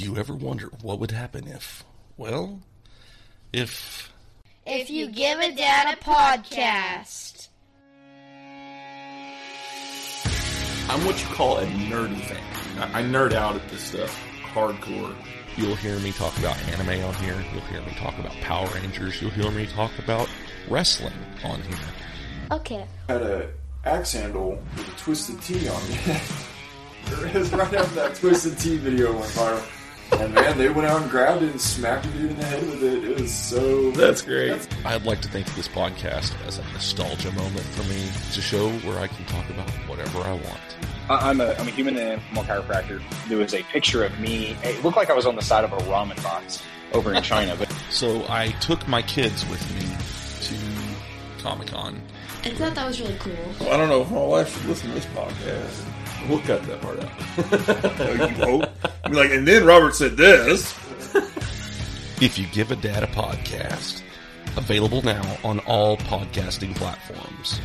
Do you ever wonder what would happen if, well, if you give a dad a podcast? I'm what you call a nerdy fan. I nerd out at this stuff hardcore. You'll hear me talk about anime on here. You'll hear me talk about Power Rangers. You'll hear me talk about wrestling on here. Okay. I had an axe handle with a twisted T on it. There is right after that twisted T video went viral. And man, they went out and grabbed it and smacked the dude in the head with it. It was so... That's great. I'd like to think of this podcast as a nostalgia moment for me. It's a show where I can talk about whatever I want. I'm a human animal chiropractor. There was a picture of me. It looked like I was on the side of a ramen box over in China. But so I took my kids with me to Comic-Con. I thought that was really cool. Well, I don't know if my wife should listen to this podcast. We'll cut that part out. You hope. I'm like, and then Robert said this. If you give a dad a podcast, available now on all podcasting platforms.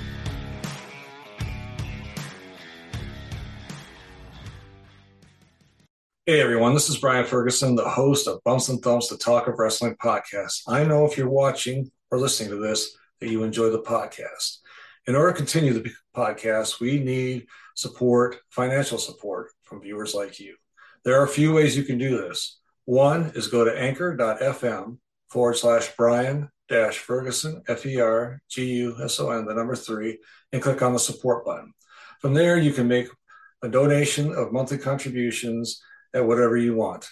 Hey everyone, this is Brian Ferguson, the host of Bumps and Thumps, the Talk of Wrestling podcast. I know if you're watching or listening to this, that you enjoy the podcast. In order to continue the podcast, we need support, financial support from viewers like you. There are a few ways you can do this. One is go to anchor.fm/Brian-Ferguson, Ferguson, the number 3, and click on the support button. From there, you can make a donation of monthly contributions at whatever you want.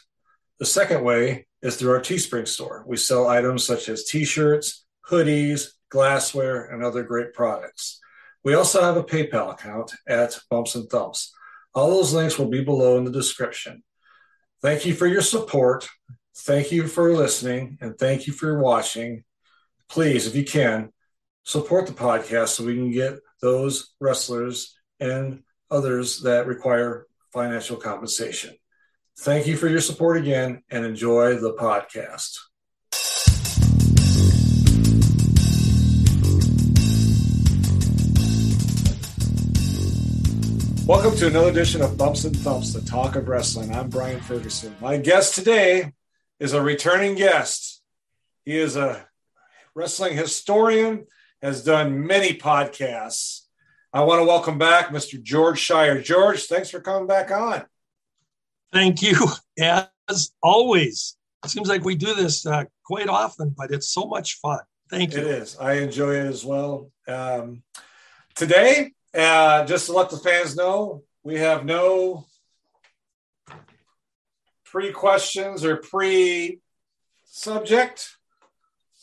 The second way is through our Teespring store. We sell items such as t-shirts, hoodies, glassware, and other great products. We also have a PayPal account at Bumps and Thumps. All those links will be below in the description. Thank you for your support. Thank you for listening, and thank you for watching. Please, if you can, support the podcast so we can get those wrestlers and others that require financial compensation. Thank you for your support again, and enjoy the podcast. Welcome to another edition of Bumps and Thumps, the Talk of Wrestling. I'm Brian Ferguson. My guest today is a returning guest. He is a wrestling historian, has done many podcasts. I want to welcome back Mr. George Shire. George, thanks for coming back on. Thank you, as always. It seems like we do this quite often, but it's so much fun. Thank you. It is. I enjoy it as well. Today... just to let the fans know, we have no pre-questions or pre-subject.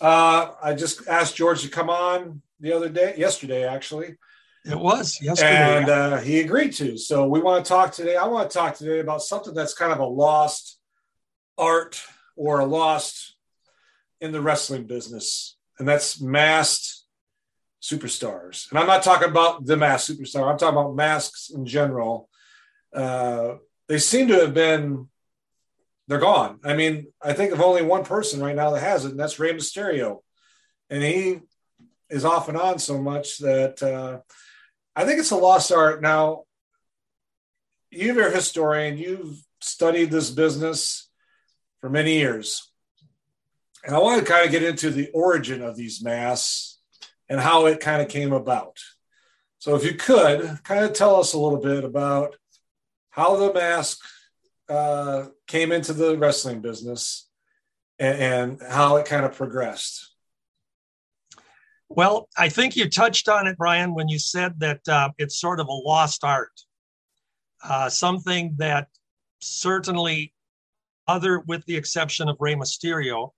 I just asked George to come on yesterday. It was yesterday. And he agreed to. So we want to talk today. I want to talk today about something that's kind of a lost art or a lost in the wrestling business, and that's masked superstars. And I'm not talking about the masked superstar. I'm talking about masks in general. They seem to have been, they're gone. I mean, I think of only one person right now that has it, and that's Rey Mysterio. And he is off and on so much that I think it's a lost art. Now, you're a historian. You've studied this business for many years. And I want to kind of get into the origin of these masks and how it kind of came about. So if you could kind of tell us a little bit about how the mask came into the wrestling business and how it kind of progressed. Well, I think you touched on it, Brian, when you said that it's sort of a lost art. Something that certainly other, with the exception of Rey Mysterio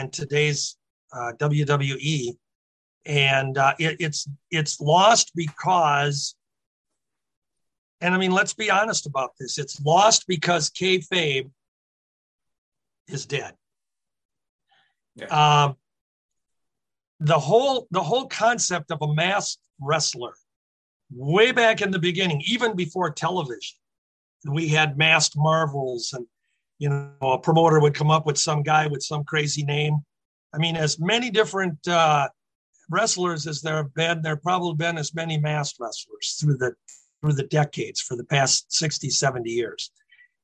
in today's WWE, and it's lost because, and I mean, let's be honest about this. It's lost because kayfabe is dead. Yeah. The whole concept of a masked wrestler, way back in the beginning, even before television, we had masked marvels, and you know, a promoter would come up with some guy with some crazy name. I mean, as many different wrestlers as there have been, there have probably been as many masked wrestlers through the decades for the past 60, 70 years.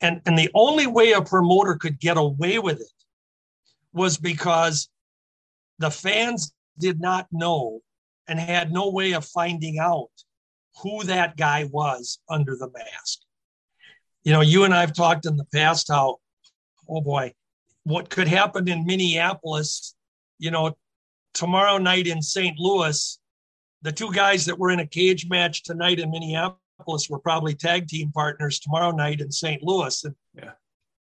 And the only way a promoter could get away with it was because the fans did not know and had no way of finding out who that guy was under the mask. You know, you and I have talked in the past how, oh boy, what could happen in Minneapolis, you know, tomorrow night in St. Louis, the two guys that were in a cage match tonight in Minneapolis were probably tag team partners tomorrow night in St. Louis. And yeah,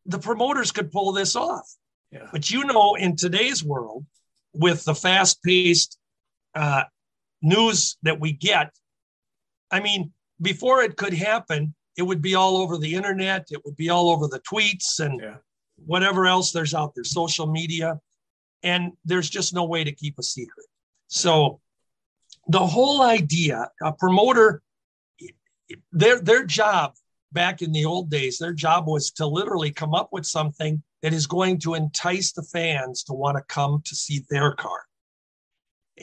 the promoters could pull this off. Yeah. But, you know, in today's world, with the fast-paced news that we get, I mean, before it could happen, it would be all over the internet. It would be all over the tweets and whatever else there's out there, social media. And there's just no way to keep a secret. So the whole idea, a promoter, their job back in the old days, their job was to literally come up with something that is going to entice the fans to want to come to see their card.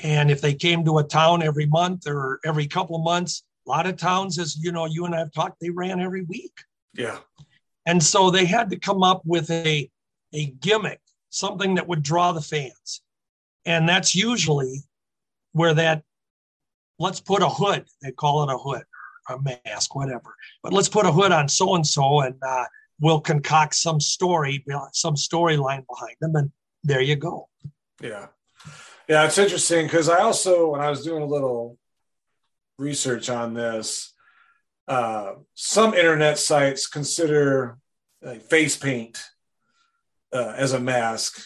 And if they came to a town every month or every couple of months, a lot of towns, as you know, you and I have talked, they ran every week. Yeah. And so they had to come up with a gimmick, something that would draw the fans. And that's usually where that, let's put a hood, they call it a hood, a mask, whatever. But let's put a hood on so-and-so and we'll concoct some story, some storyline behind them. And there you go. Yeah. Yeah, it's interesting because I also, when I was doing a little research on this, some internet sites consider face paint as a mask.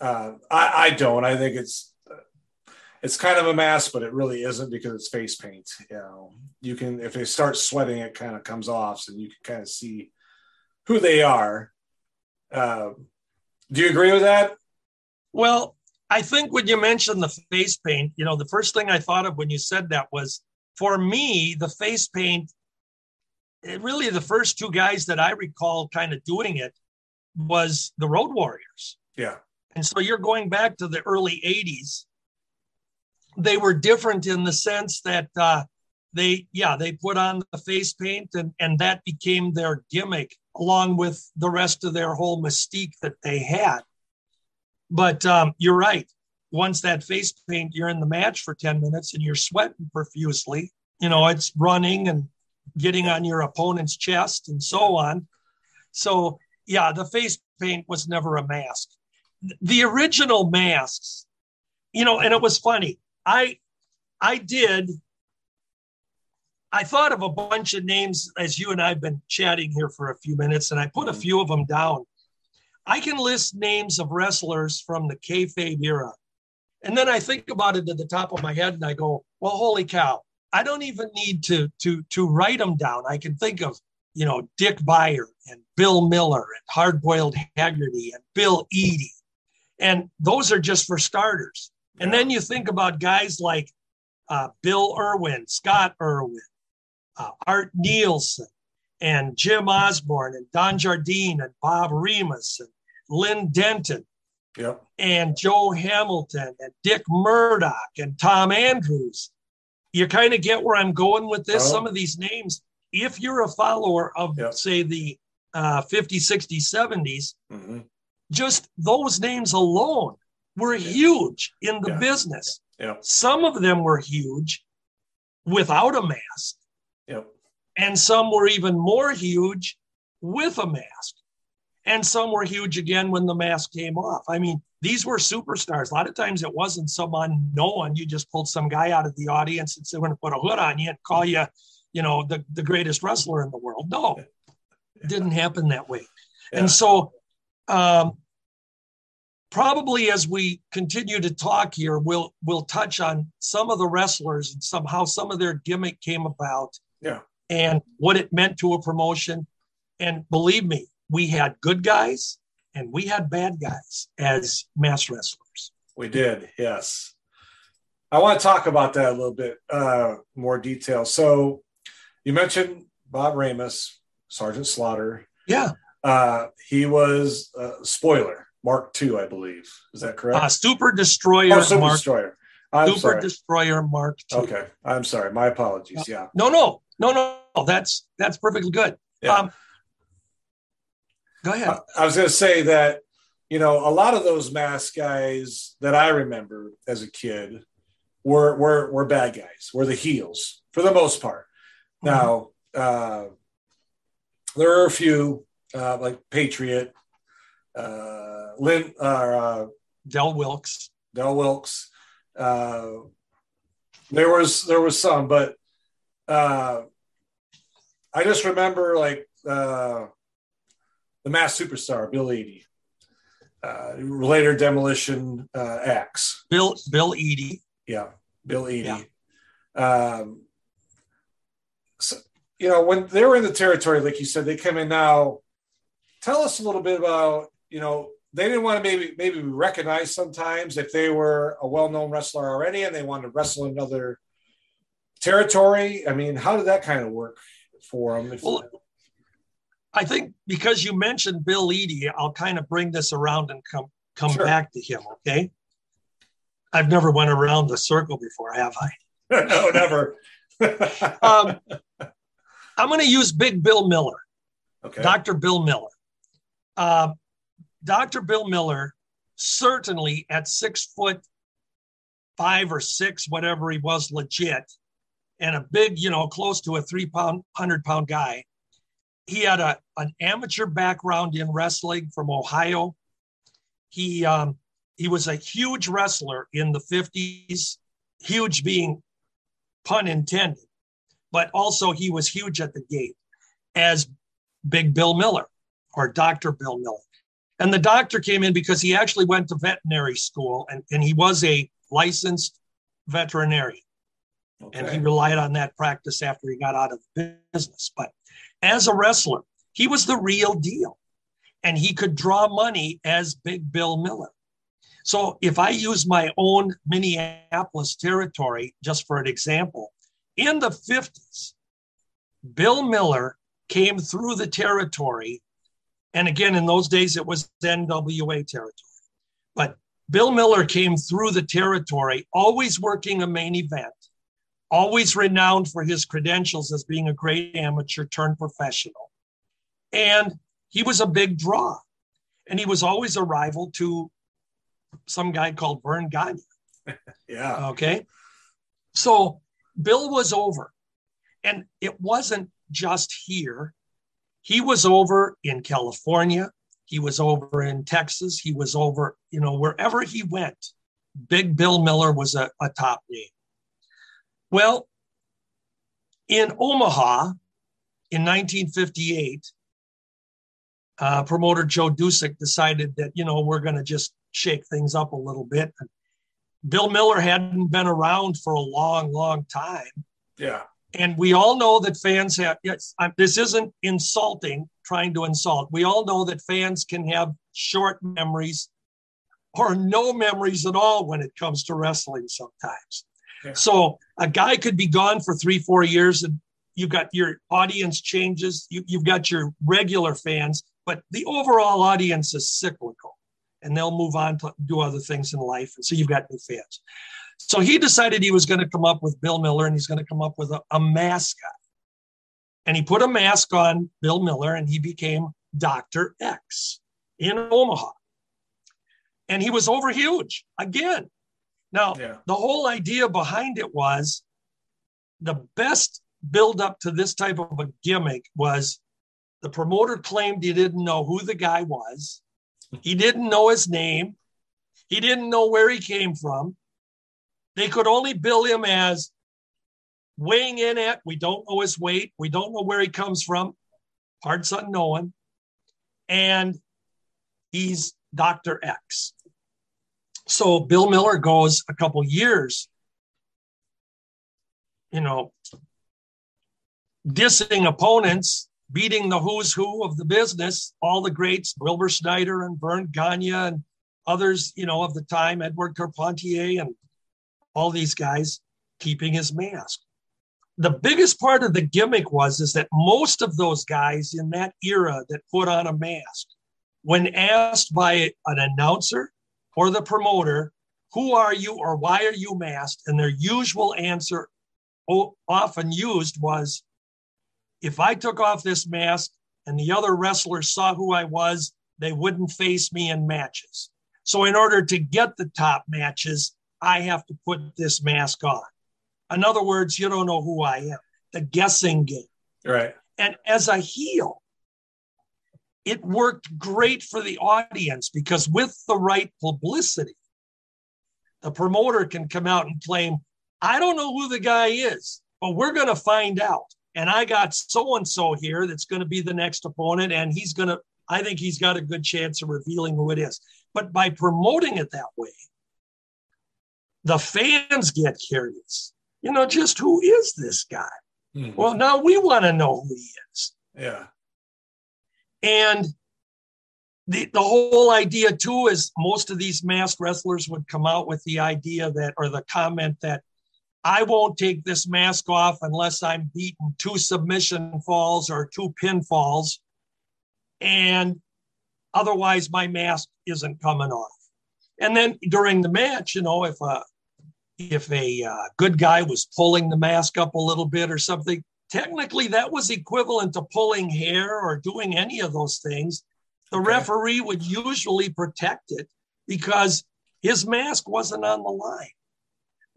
I don't. I think it's kind of a mask, but it really isn't because it's face paint. You know, you can, if they start sweating, it kind of comes off, so you can kind of see who they are. Do you agree with that? Well, I think when you mentioned the face paint, you know, the first thing I thought of when you said that was, for me, the face paint, it really, the first two guys that I recall kind of doing it was the Road Warriors. Yeah. And so you're going back to the early 80s. They were different in the sense that they put on the face paint and that became their gimmick along with the rest of their whole mystique that they had. But you're right. Once that face paint, you're in the match for 10 minutes and you're sweating profusely. You know, it's running and getting on your opponent's chest and so on. So, yeah, the face paint was never a mask. The original masks, you know, and it was funny. I thought of a bunch of names as you and I've been chatting here for a few minutes, and I put a few of them down. I can list names of wrestlers from the kayfabe era. And then I think about it at the top of my head and I go, well, holy cow, I don't even need to write them down. I can think of, you know, Dick Beyer and Bill Miller and Hardboiled Haggerty and Bill Eady. And those are just for starters. And then you think about guys like Bill Irwin, Scott Irwin, Art Nielsen, and Jim Osborne, and Don Jardine, and Bob Remus, and Lynn Denton, and Joe Hamilton, and Dick Murdoch, and Tom Andrews. You kind of get where I'm going with this. Oh. Some of these names, if you're a follower of, say, the 50s, 60s, 70s, just those names alone were huge in the business. Yeah. Some of them were huge without a mask. Yep. And some were even more huge with a mask. And some were huge again when the mask came off. I mean, these were superstars. A lot of times it wasn't some unknown. You just pulled some guy out of the audience and said, we're going to put a hood on you and call you, you know, the greatest wrestler in the world. No, it didn't happen that way. Yeah. And so probably as we continue to talk here, we'll touch on some of the wrestlers and somehow some of their gimmick came about. Yeah. And what it meant to a promotion. And believe me, we had good guys and we had bad guys as mass wrestlers. We did, yes. I want to talk about that a little bit more detail. So you mentioned Bob Remus, Sergeant Slaughter. Yeah. He was spoiler, Mark II, I believe. Is that correct? Super Destroyer. Oh, Super Destroyer. Destroyer Mark II. Okay. I'm sorry. My apologies. Yeah. No. That's perfectly good. Yeah. Go ahead. I was going to say that, you know, a lot of those mask guys that I remember as a kid were bad guys, were the heels for the most part. Mm-hmm. Now, there are a few like Patriot, Lynn, Del Wilkes. There was some, but I just remember like the mass superstar Bill Eady, later Demolition X. Bill Eady. Yeah, Bill Eady. Yeah. So, you know, when they were in the territory, like you said, they come in now. Tell us a little bit about, you know, they didn't want to maybe be recognized sometimes if they were a well-known wrestler already and they wanted to wrestle another territory. I mean, how did that kind of work for them? Well, I think because you mentioned Bill Eady, I'll kind of bring this around and come sure. back to him, okay? I've never went around the circle before, have I? No, never. I'm going to use Big Bill Miller, okay. Dr. Bill Miller. Dr. Bill Miller, certainly at 6'5" or 6", whatever he was, legit, and a big, you know, close to a 300 pound guy. He had an amateur background in wrestling from Ohio. He was a huge wrestler in the 50s, huge being pun intended, but also he was huge at the gate as Big Bill Miller or Dr. Bill Miller. And the doctor came in because he actually went to veterinary school and he was a licensed veterinarian. Okay. And he relied on that practice after he got out of business. But as a wrestler, he was the real deal and he could draw money as Big Bill Miller. So if I use my own Minneapolis territory, just for an example, in the 50s, Bill Miller came through the territory. And again, in those days, it was NWA territory. But Bill Miller came through the territory, always working a main event, always renowned for his credentials as being a great amateur turned professional. And he was a big draw. And he was always a rival to some guy called Vern Gagne. Yeah. Okay. So Bill was over. And it wasn't just here. He was over in California. He was over in Texas. He was over, you know, wherever he went, Big Bill Miller was a top name. Well, in Omaha in 1958, promoter Joe Dusick decided that, you know, we're going to just shake things up a little bit. Bill Miller hadn't been around for a long, long time. Yeah. And we all know that fans have, yes, this isn't insulting, trying to insult. We all know that fans can have short memories or no memories at all when it comes to wrestling sometimes. Yeah. So a guy could be gone for 3-4 years and you've got your audience changes. You've got your regular fans, but the overall audience is cyclical and they'll move on to do other things in life. And so you've got new fans. So he decided he was going to come up with Bill Miller and he's going to come up with a mascot. And he put a mask on Bill Miller and he became Dr. X in Omaha. And he was over huge again. Now, yeah. The whole idea behind it was the best buildup to this type of a gimmick was the promoter claimed he didn't know who the guy was. He didn't know his name. He didn't know where he came from. They could only bill him as weighing in at, we don't know his weight, we don't know where he comes from, parts unknown, and he's Dr. X. So Bill Miller goes a couple years, you know, dissing opponents, beating the who's who of the business, all the greats, Wilbur Snyder and Vern Gagne and others, you know, of the time, Edward Carpentier and all these guys, keeping his mask. The biggest part of the gimmick was that most of those guys in that era that put on a mask, when asked by an announcer or the promoter, who are you or why are you masked? And their usual answer often used was, if I took off this mask, and the other wrestlers saw who I was, they wouldn't face me in matches. So in order to get the top matches, I have to put this mask on. In other words, you don't know who I am. The guessing game. Right. And as a heel, it worked great for the audience because with the right publicity, the promoter can come out and claim, I don't know who the guy is, but we're going to find out. And I got so-and-so here that's going to be the next opponent, and I think he's got a good chance of revealing who it is. But by promoting it that way, the fans get curious. You know, just who is this guy? Mm-hmm. Well, now we want to know who he is. Yeah. And the whole idea, too, is most of these masked wrestlers would come out with the idea that, or the comment that, I won't take this mask off unless I'm beaten 2 submission falls or 2 pinfalls. And otherwise, my mask isn't coming off. And then during the match, you know, if a good guy was pulling the mask up a little bit or something, technically that was equivalent to pulling hair or doing any of those things. The referee would usually protect it because his mask wasn't on the line.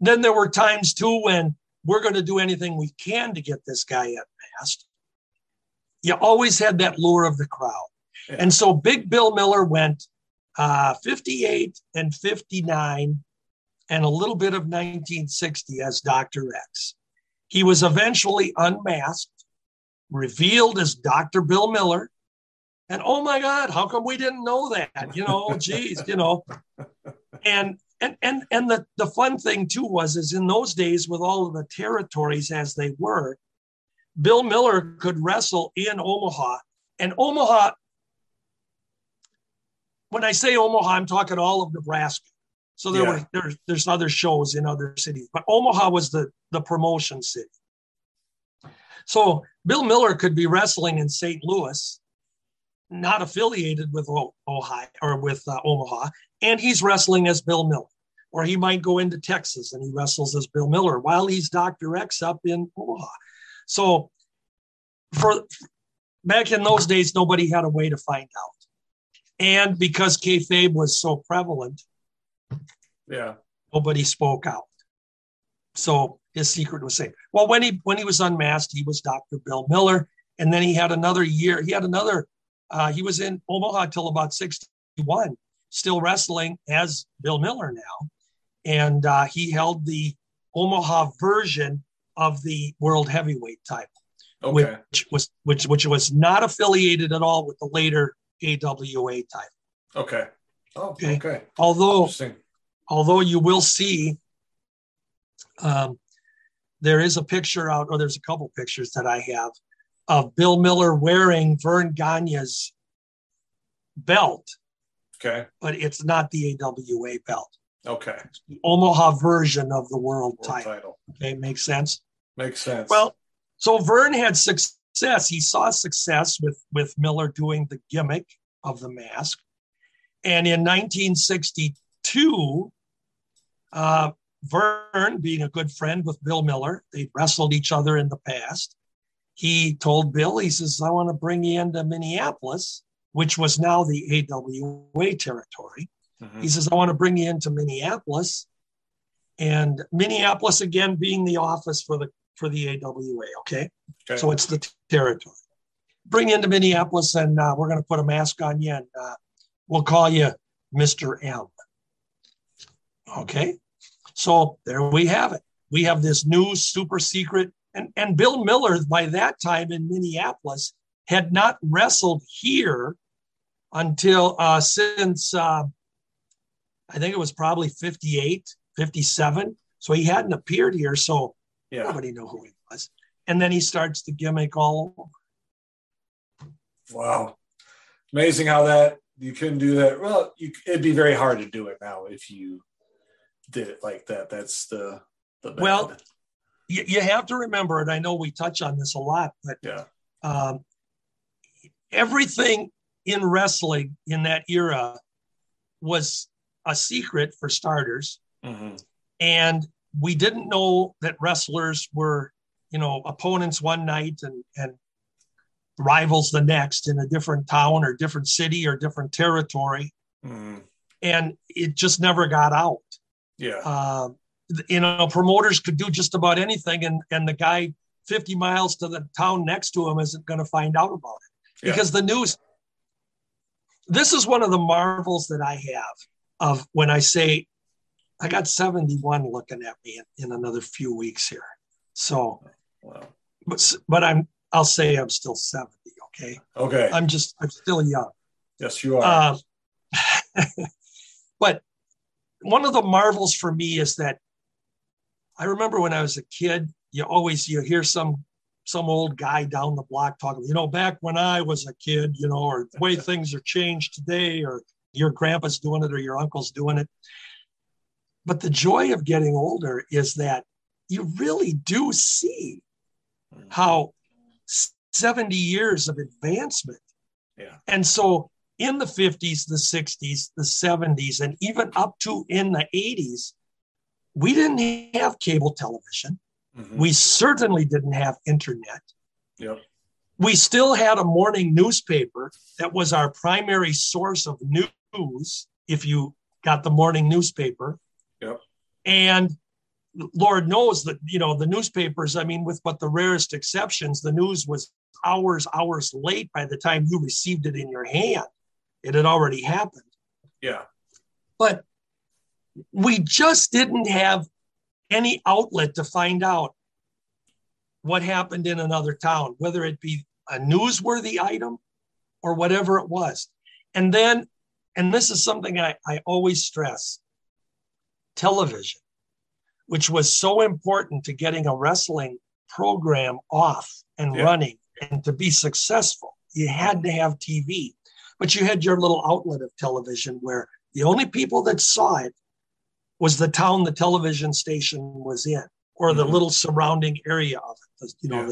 Then there were times, too, when we're going to do anything we can to get this guy unmasked. You always had that lure of the crowd. Yeah. And so Big Bill Miller went 58 and 59 and a little bit of 1960 as Dr. X. He was eventually unmasked, revealed as Dr. Bill Miller. And, oh, my God, how come we didn't know that? You know, geez, you know. And the fun thing, too, was in those days with all of the territories as they were, Bill Miller could wrestle in Omaha. And Omaha, when I say Omaha, I'm talking all of Nebraska. So there's other shows in other cities. But Omaha was the promotion city. So Bill Miller could be wrestling in St. Louis, not affiliated with Ohio or with Omaha, and he's wrestling as Bill Miller. Or he might go into Texas and he wrestles as Bill Miller while he's Dr. X up in Omaha. So back in those days, nobody had a way to find out. And because kayfabe was so prevalent, nobody spoke out. So his secret was safe. Well, when he was unmasked, he was Dr. Bill Miller. And then he had another year. He had another he was in Omaha till about 61, still wrestling as Bill Miller now. And he held the Omaha version of the world heavyweight title, which was not affiliated at all with the later AWA title. Okay. Oh, okay. Although you will see there is a picture out, or there's a couple pictures that I have, of Bill Miller wearing Vern Gagne's belt. Okay. But it's not the AWA belt. Okay. It's the Omaha version of the world title. Okay, makes sense? Makes sense. Well, so Vern had success. He saw success with Miller doing the gimmick of the mask. And in 1962, Vern, being a good friend with Bill Miller, they'd wrestled each other in the past. He told Bill, he says, I want to bring you into Minneapolis, which was now the AWA territory. Mm-hmm. He says, I want to bring you into Minneapolis. And Minneapolis, again, being the office for the AWA, okay? So it's the territory. Bring you into Minneapolis, and we're going to put a mask on you, and we'll call you Mr. M. Okay? So there we have it. We have this new super secret. And Bill Miller, by that time in Minneapolis, had not wrestled here until since I think it was probably 58, 57. So he hadn't appeared here, so nobody knew who he was. And then he starts the gimmick all over. Wow. Amazing how that you couldn't do that. Well, it'd be very hard to do it now if you did it like that. That's the bad. Well, you have to remember, and I know we touch on this a lot, but everything in wrestling in that era was a secret for starters. Mm-hmm. And we didn't know that wrestlers were, you know, opponents one night and rivals the next in a different town or different city or different territory. Mm. And it just never got out. Yeah. You know, promoters could do just about anything, and the guy 50 miles to the town next to him isn't going to find out about it, because the news. This is one of the marvels that I have of when I say I got 71 looking at me in another few weeks here. So, wow. But I'll say I'm still 70. Okay. I'm still young. Yes, you are. But one of the marvels for me is that I remember when I was a kid, you hear some old guy down the block talking, back when I was a kid, or the way things are changed today, or your grandpa's doing it or your uncle's doing it. But the joy of getting older is that you really do see how 70 years of advancement. Yeah. And so in the 50s, the 60s, the 70s, and even up to in the 80s, we didn't have cable television. Mm-hmm. We certainly didn't have internet. Yep. We still had a morning newspaper that was our primary source of news, if you got the morning newspaper. Yep. And Lord knows that, the newspapers, with but the rarest exceptions, the news was hours late by the time you received it in your hand. It had already happened. Yeah. But we just didn't have any outlet to find out what happened in another town, whether it be a newsworthy item or whatever it was. And then, and this is something I always stress, television, which was so important to getting a wrestling program off and running and to be successful. You had to have TV, but you had your little outlet of television where the only people that saw it was the town the television station was in, or the little surrounding area of it, the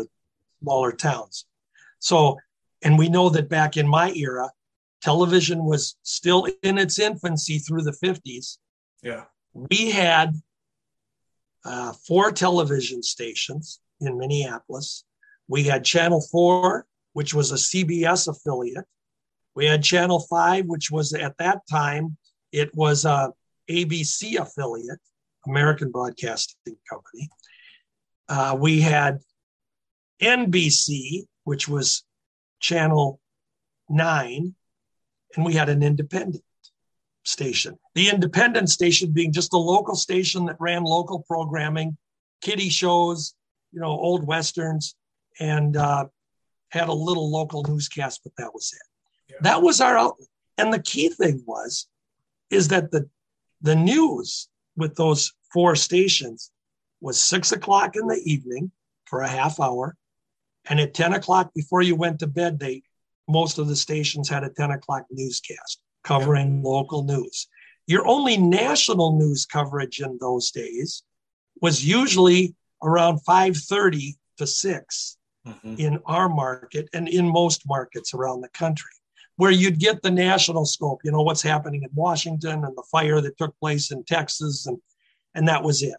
smaller towns. So, and we know that back in my era, television was still in its infancy through the 50s. Yeah. We had 4 television stations in Minneapolis. We had Channel 4, which was a CBS affiliate. We had Channel 5, which was at that time, it was a ABC affiliate, American Broadcasting Company. We had NBC, which was Channel 9, and we had an independent station. The independent station being just a local station that ran local programming, kiddie shows, old westerns, and had a little local newscast, but that was it. Yeah. That was our outlet. And the key thing is that the news with those 4 stations was 6:00 in the evening for a half hour. And at 10 o'clock before you went to bed, most of the stations had a 10 o'clock newscast covering local news. Your only national news coverage in those days was usually around 5:30 to 6 in our market and in most markets around the country, where you'd get the national scope, what's happening in Washington and the fire that took place in Texas, and that was it.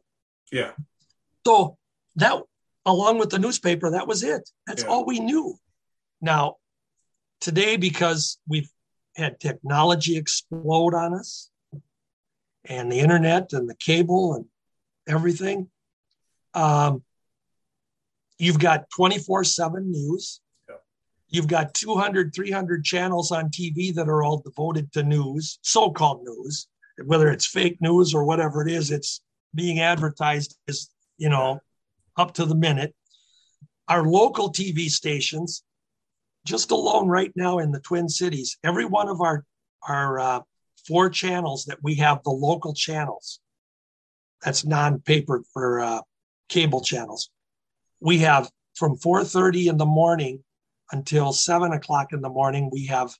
Yeah. So that, along with the newspaper, that was it. That's all we knew. Now, today, because we've had technology explode on us, and the internet and the cable and everything, you've got 24/7 news. You've got 200, 300 channels on TV that are all devoted to news, so-called news, whether it's fake news or whatever it is, it's being advertised as, up to the minute. Our local TV stations, just alone right now in the Twin Cities, every one of our 4 channels that we have, the local channels, that's non-papered for cable channels, we have from 4:30 in the morning until 7:00 in the morning, we have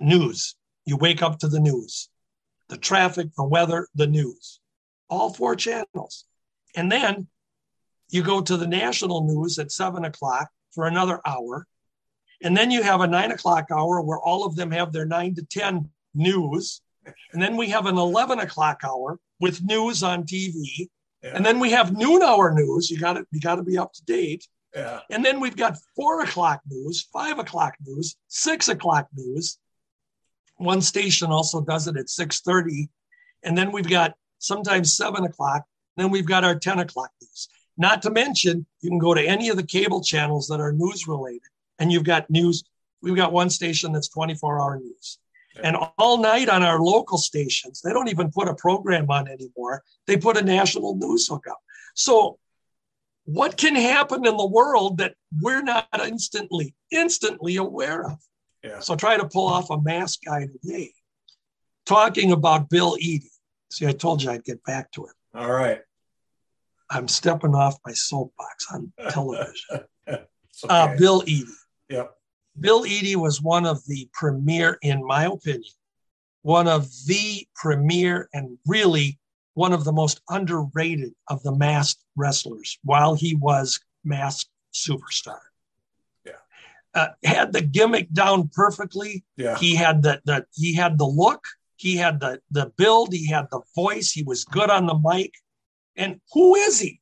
news. You wake up to the news, the traffic, the weather, the news, all 4 channels. And then you go to the national news at 7:00 for another hour. And then you have a 9:00 hour where all of them have their 9 to 10 news. And then we have an 11:00 hour with news on TV. Yeah. And then we have noon hour news. You got to be up to date. Yeah. And then we've got 4 o'clock news, 5 o'clock news, 6 o'clock news. One station also does it at 6:30. And then we've got sometimes 7 o'clock. Then we've got our 10 o'clock news. Not to mention, you can go to any of the cable channels that are news related and you've got news. We've got one station that's 24-hour news. Okay. And all night on our local stations, they don't even put a program on anymore. They put a national news hookup. So what can happen in the world that we're not instantly aware of? Yeah. So try to pull off a mask guy today. Talking about Bill Eady. See, I told you I'd get back to it. All right. I'm stepping off my soapbox on television. Okay. Bill Eady. Yeah. Bill Eady was one of the premier, in my opinion, one of the premier and really one of the most underrated of the masked wrestlers while he was masked superstar. Yeah. Had the gimmick down perfectly. Yeah. He had the look, he had the build, he had the voice, he was good on the mic. And who is he?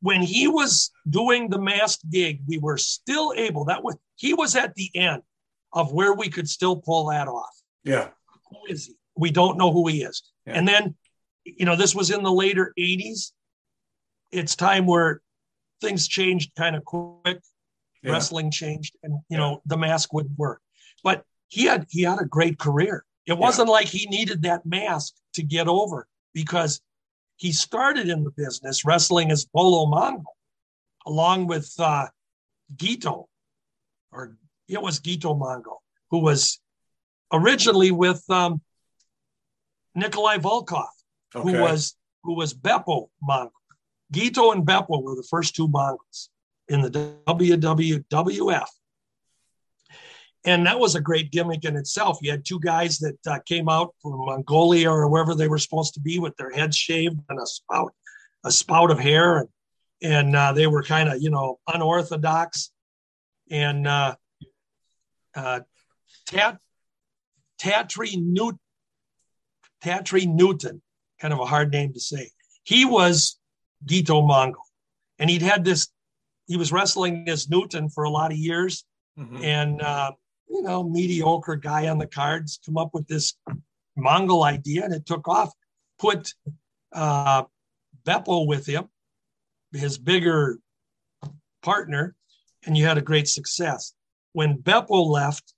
When he was doing the masked gig, we were still able. He was at the end of where we could still pull that off. Yeah. Who is he? We don't know who he is. Yeah. And then, this was in the later 80s. It's time where things changed kind of quick. Yeah. Wrestling changed, and the mask wouldn't work. But he had a great career. It wasn't like he needed that mask to get over, because he started in the business wrestling as Bolo Mongol, along with Geeto Mongo, who was originally with Nikolai Volkov, okay, who was Beppo Mongo. Geeto and Beppo were the first two Mongols in the WWF. And that was a great gimmick in itself. You had two guys that came out from Mongolia or wherever they were supposed to be with their heads shaved and a spout of hair. And they were kind of, unorthodox. And Tatry Newton, kind of a hard name to say. He was Geeto Mongo. And he was wrestling as Newton for a lot of years. Mm-hmm. And, mediocre guy on the cards, come up with this Mongol idea, and it took off. Put Beppo with him, his bigger partner, and you had a great success. When Beppo left,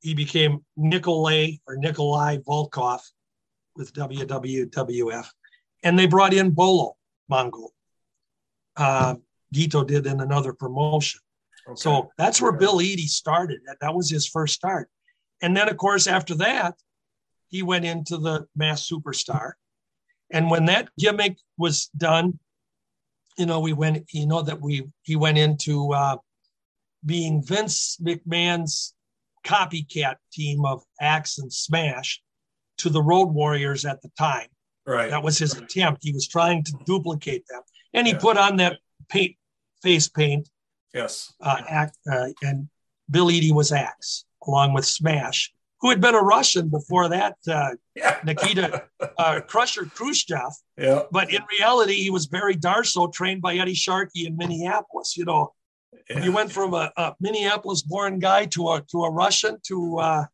he became Nikolai Volkov with WWF, and they brought in Bolo Mongol. Geeto did in another promotion. Okay. So that's where Bill Eady started. That was his first start. And then, of course, after that, he went into the masked superstar. And when that gimmick was done, he went into being Vince McMahon's copycat team of Axe and Smash to the Road Warriors at the time. Right. That was his attempt. He was trying to duplicate them. And he put on that face paint. Yes. And Bill Eady was Axe, along with Smash, who had been a Russian before that, Nikita Crusher Khrushchev. Yeah. But in reality, he was Barry Darsow, trained by Eddie Sharkey in Minneapolis. You went from a Minneapolis-born guy to a Russian to a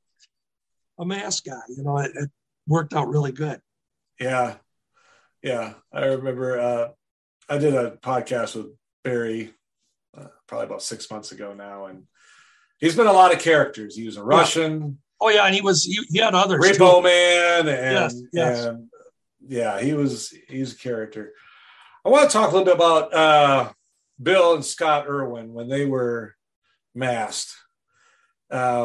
mask guy. It worked out really good. Yeah. Yeah. I remember I did a podcast with Barry probably about 6 months ago now, and he's been a lot of characters. He was a Russian. Oh yeah, and he had others. Rainbow Man, and he's a character. I want to talk a little bit about Bill and Scott Irwin when they were masked. I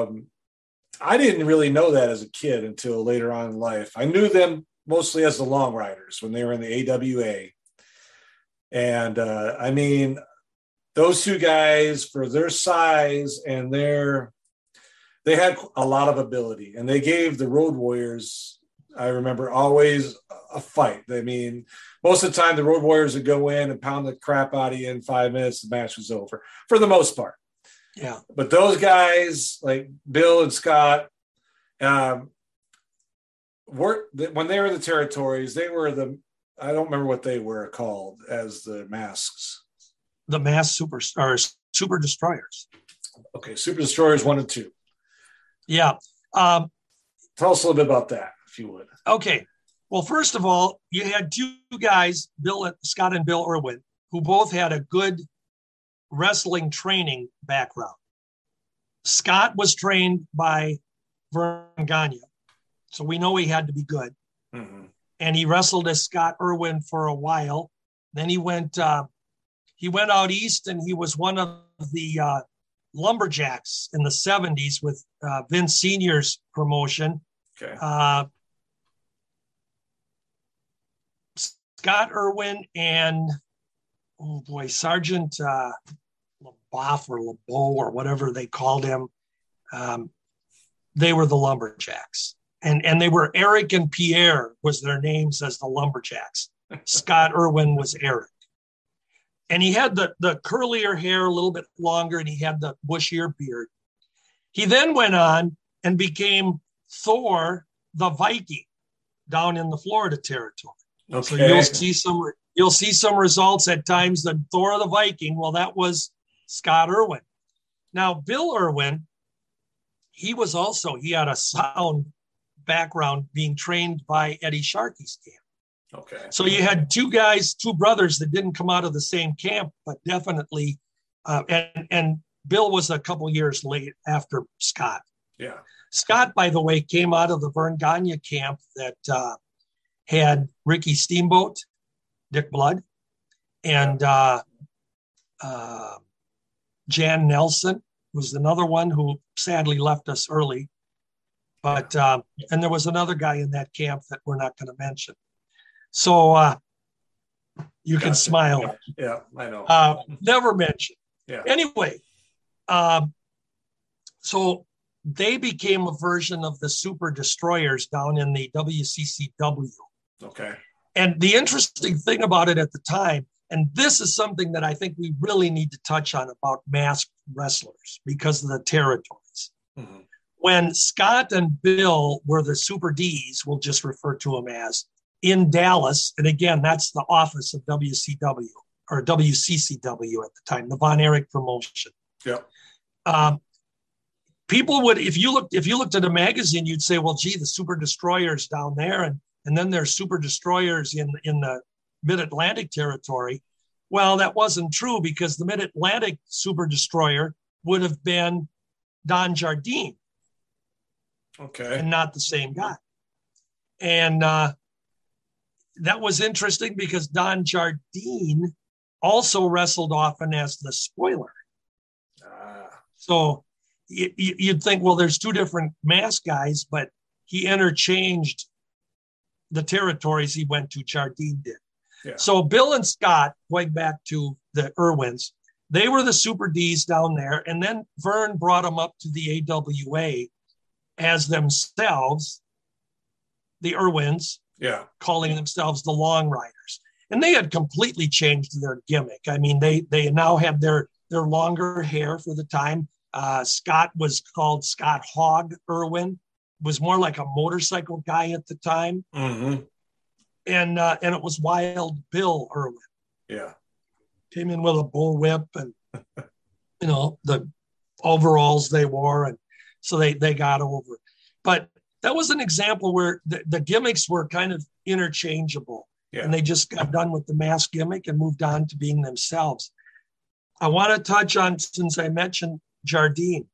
didn't really know that as a kid until later on in life. I knew them mostly as the Long Riders when they were in the AWA, and those two guys, for their size and they had a lot of ability, and they gave the Road Warriors, I remember, always a fight. I mean, most of the time the Road Warriors would go in and pound the crap out of you in 5 minutes, the match was over, for the most part. Yeah. But those guys, like Bill and Scott, when they were in the territories, they were I don't remember what they were called as the masks. the mass super destroyers. Okay, Super Destroyers 1 and 2. Yeah. Tell us a little bit about that, if you would. Okay. Well, first of all, you had two guys, Scott and Bill Irwin, who both had a good wrestling training background. Scott was trained by Vern Gagne, so we know he had to be good. Mm-hmm. And he wrestled as Scott Irwin for a while. Then he went out east, and he was one of the lumberjacks in the 70s with Vince Sr.'s promotion. Okay. Scott Irwin and, oh boy, Sergeant LeBoff or LeBeau or whatever they called him. They were the lumberjacks. And they were Eric and Pierre was their names as the lumberjacks. Scott Irwin was Eric. And he had the curlier hair, a little bit longer, and he had the bushier beard. He then went on and became Thor the Viking down in the Florida territory. Okay. So you'll see some results at times that Thor the Viking, well, that was Scott Irwin. Now, Bill Irwin, he had a sound background being trained by Eddie Sharkey's camp. Okay. So you had two brothers that didn't come out of the same camp, but definitely, and Bill was a couple years late after Scott. Yeah. Scott, by the way, came out of the Vern Gagne camp that had Ricky Steamboat, Dick Blood, and Jan Nelson was another one who sadly left us early. But and there was another guy in that camp that we're not going to mention. So you can smile. Yeah, I know. Never mention. Yeah. Anyway, so they became a version of the Super Destroyers down in the WCCW. Okay. And the interesting thing about it at the time, and this is something that I think we really need to touch on about masked wrestlers because of the territories. Mm-hmm. When Scott and Bill were the Super D's, we'll just refer to them as, in Dallas, and again, that's the office of WCW or WCCW at the time, the Von Erich promotion. Yeah. People would, if you looked at a magazine, you'd say, well, gee, the Super Destroyers down there, and then there's Super Destroyers in the Mid-Atlantic territory. Well, that wasn't true because the Mid-Atlantic Super Destroyer would have been Don Jardine. Okay. And not the same guy. And that was interesting because Don Jardine also wrestled often as the Spoiler. So you'd think, well, there's two different mask guys, but he interchanged the territories he went to, Jardine did. Yeah. So Bill and Scott, going back to the Irwins, they were the Super D's down there. And then Vern brought them up to the AWA as themselves, the Irwins, yeah, calling themselves the Long Riders. And they had completely changed their gimmick. I mean, they now had their longer hair for the time. Scott was called Scott Hogg Irwin, was more like a motorcycle guy at the time. Mm-hmm. And it was Wild Bill Irwin. Yeah. Came in with a bullwhip and, you know, the overalls they wore and, so they got over. But that was an example where the gimmicks were kind of interchangeable. Yeah. And they just got done with the mask gimmick and moved on to being themselves. I want to touch on, since I mentioned Jardine.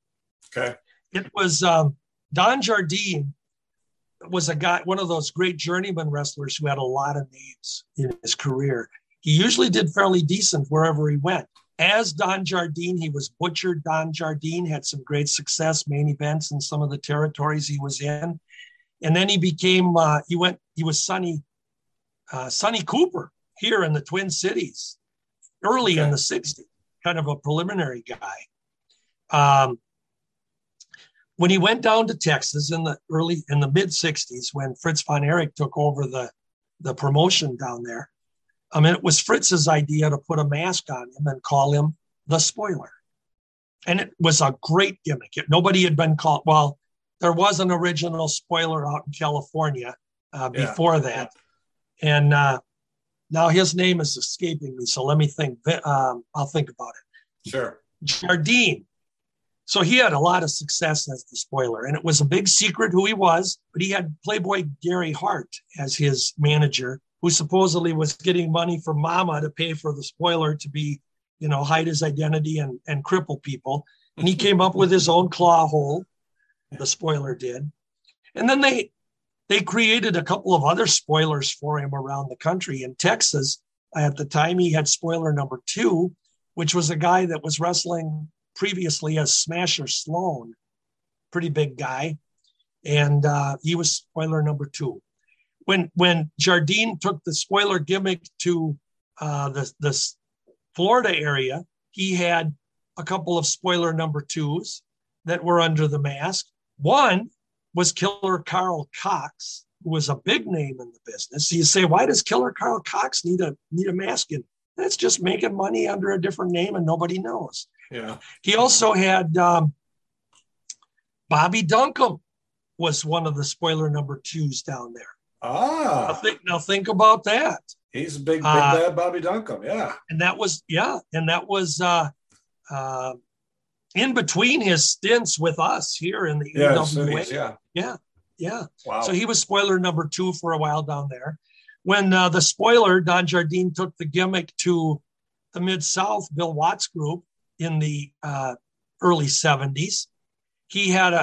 Okay. It was Don Jardine was a guy, one of those great journeyman wrestlers who had a lot of names in his career. He usually did fairly decent wherever he went. As Don Jardine, he was butchered. Don Jardine had some great success, main events in some of the territories he was in, and then he became he was Sonny Cooper here in the Twin Cities, early in the '60s, kind of a preliminary guy. When he went down to Texas in the mid '60s, when Fritz von Erich took over the promotion down there. I mean, it was Fritz's idea to put a mask on him and call him the Spoiler. And it was a great gimmick. Nobody had been called. Well, there was an original Spoiler out in California before that. And Now his name is escaping me, so let me think. I'll think about it. Sure. Jardine. So he had a lot of success as the Spoiler, and it was a big secret who he was, but he had Playboy Gary Hart as his manager, who supposedly was getting money from Mama to pay for the Spoiler to be, you know, hide his identity and cripple people. And he came up with his own claw hole, the Spoiler did. And then they created a couple of other Spoilers for him around the country. In Texas, at the time, he had Spoiler number 2, which was a guy that was wrestling previously as Smasher Sloan, pretty big guy. And he was Spoiler number 2. When Jardine took the Spoiler gimmick to the Florida area, he had a couple of Spoiler number 2s that were under the mask. One was Killer Carl Cox, who was a big name in the business. So you say, why does Killer Carl Cox need a mask? And that's just making money under a different name and nobody knows. Yeah. He also had Bobby Duncan was one of the Spoiler number 2s down there. Ah. Now think about that. He's a big bad Bobby Duncan, yeah. And that was in between his stints with us here in the NWA. Yeah. Wow. So he was Spoiler number 2 for a while down there. When the Spoiler, Don Jardine, took the gimmick to the Mid-South Bill Watts group in the early 70s, he had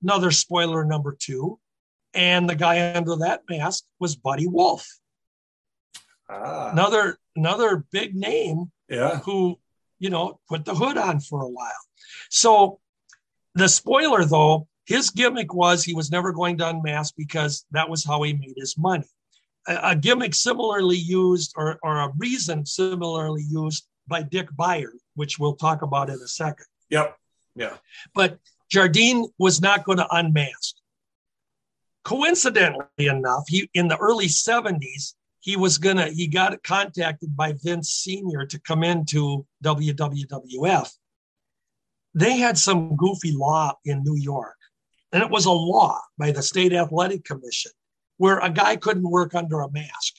another Spoiler number 2, and the guy under that mask was Buddy Wolf. Ah. Another big name who, you know, put the hood on for a while. So the Spoiler, though, his gimmick was he was never going to unmask because that was how he made his money. A gimmick similarly used or a reason similarly used by Dick Beyer, which we'll talk about in a second. Yep. Yeah. But Jardine was not going to unmask. Coincidentally enough, he in the early 70s, he got contacted by Vince Sr. to come into WWF. They had some goofy law in New York, and it was a law by the State Athletic Commission where a guy couldn't work under a mask.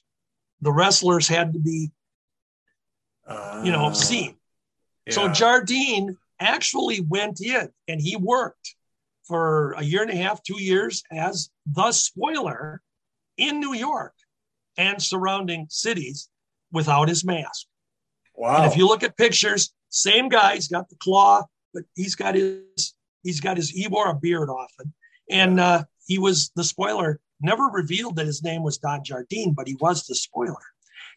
The wrestlers had to be, seen. Yeah. So Jardine actually went in and he worked for a year and a half, 2 years as the Spoiler in New York and surrounding cities without his mask. Wow. And if you look at pictures, same guy, he's got the claw, but he wore a beard often. And he was the Spoiler, never revealed that his name was Don Jardine, but he was the Spoiler.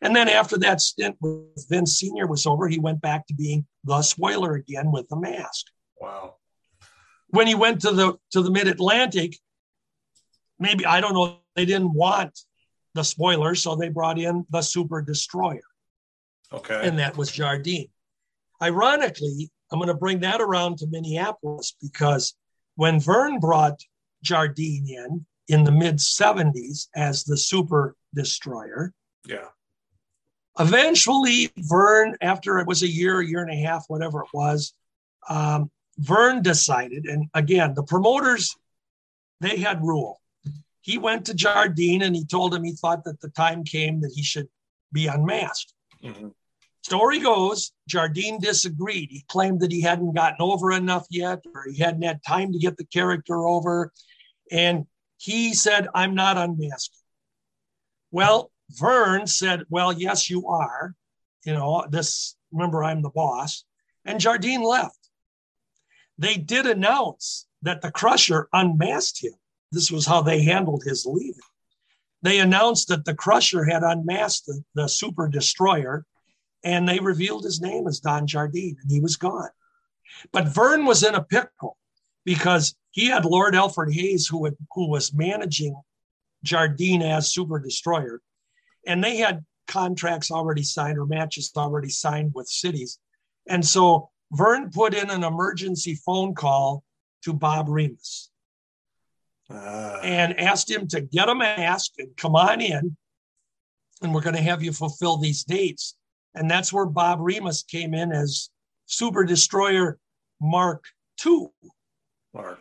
And then after that stint with Vince Sr. was over, he went back to being the Spoiler again with the mask. Wow. When he went to the Mid-Atlantic, maybe, I don't know, they didn't want the Spoiler, so they brought in the Super Destroyer. Okay. And that was Jardine. Ironically, I'm going to bring that around to Minneapolis because when Vern brought Jardine in the mid-70s as the Super Destroyer, eventually Vern, after it was a year and a half, whatever it was, Vern decided, and again, the promoters, they had rule. He went to Jardine and he told him he thought that the time came that he should be unmasked. Mm-hmm. Story goes, Jardine disagreed. He claimed that he hadn't gotten over enough yet, or he hadn't had time to get the character over. And he said, I'm not unmasking. Well, Vern said, well, yes, you are. You know, this, remember, I'm the boss. And Jardine left. They did announce that the Crusher unmasked him. This was how they handled his leaving. They announced that the Crusher had unmasked the Super Destroyer, and they revealed his name as Don Jardine, and he was gone. But Vern was in a pickle because he had Lord Alfred Hayes, who was managing Jardine as Super Destroyer, and they had contracts already signed or matches already signed with cities. And so Vern put in an emergency phone call to Bob Remus and asked him to get a mask and come on in, and we're going to have you fulfill these dates. And that's where Bob Remus came in as Super Destroyer Mark II.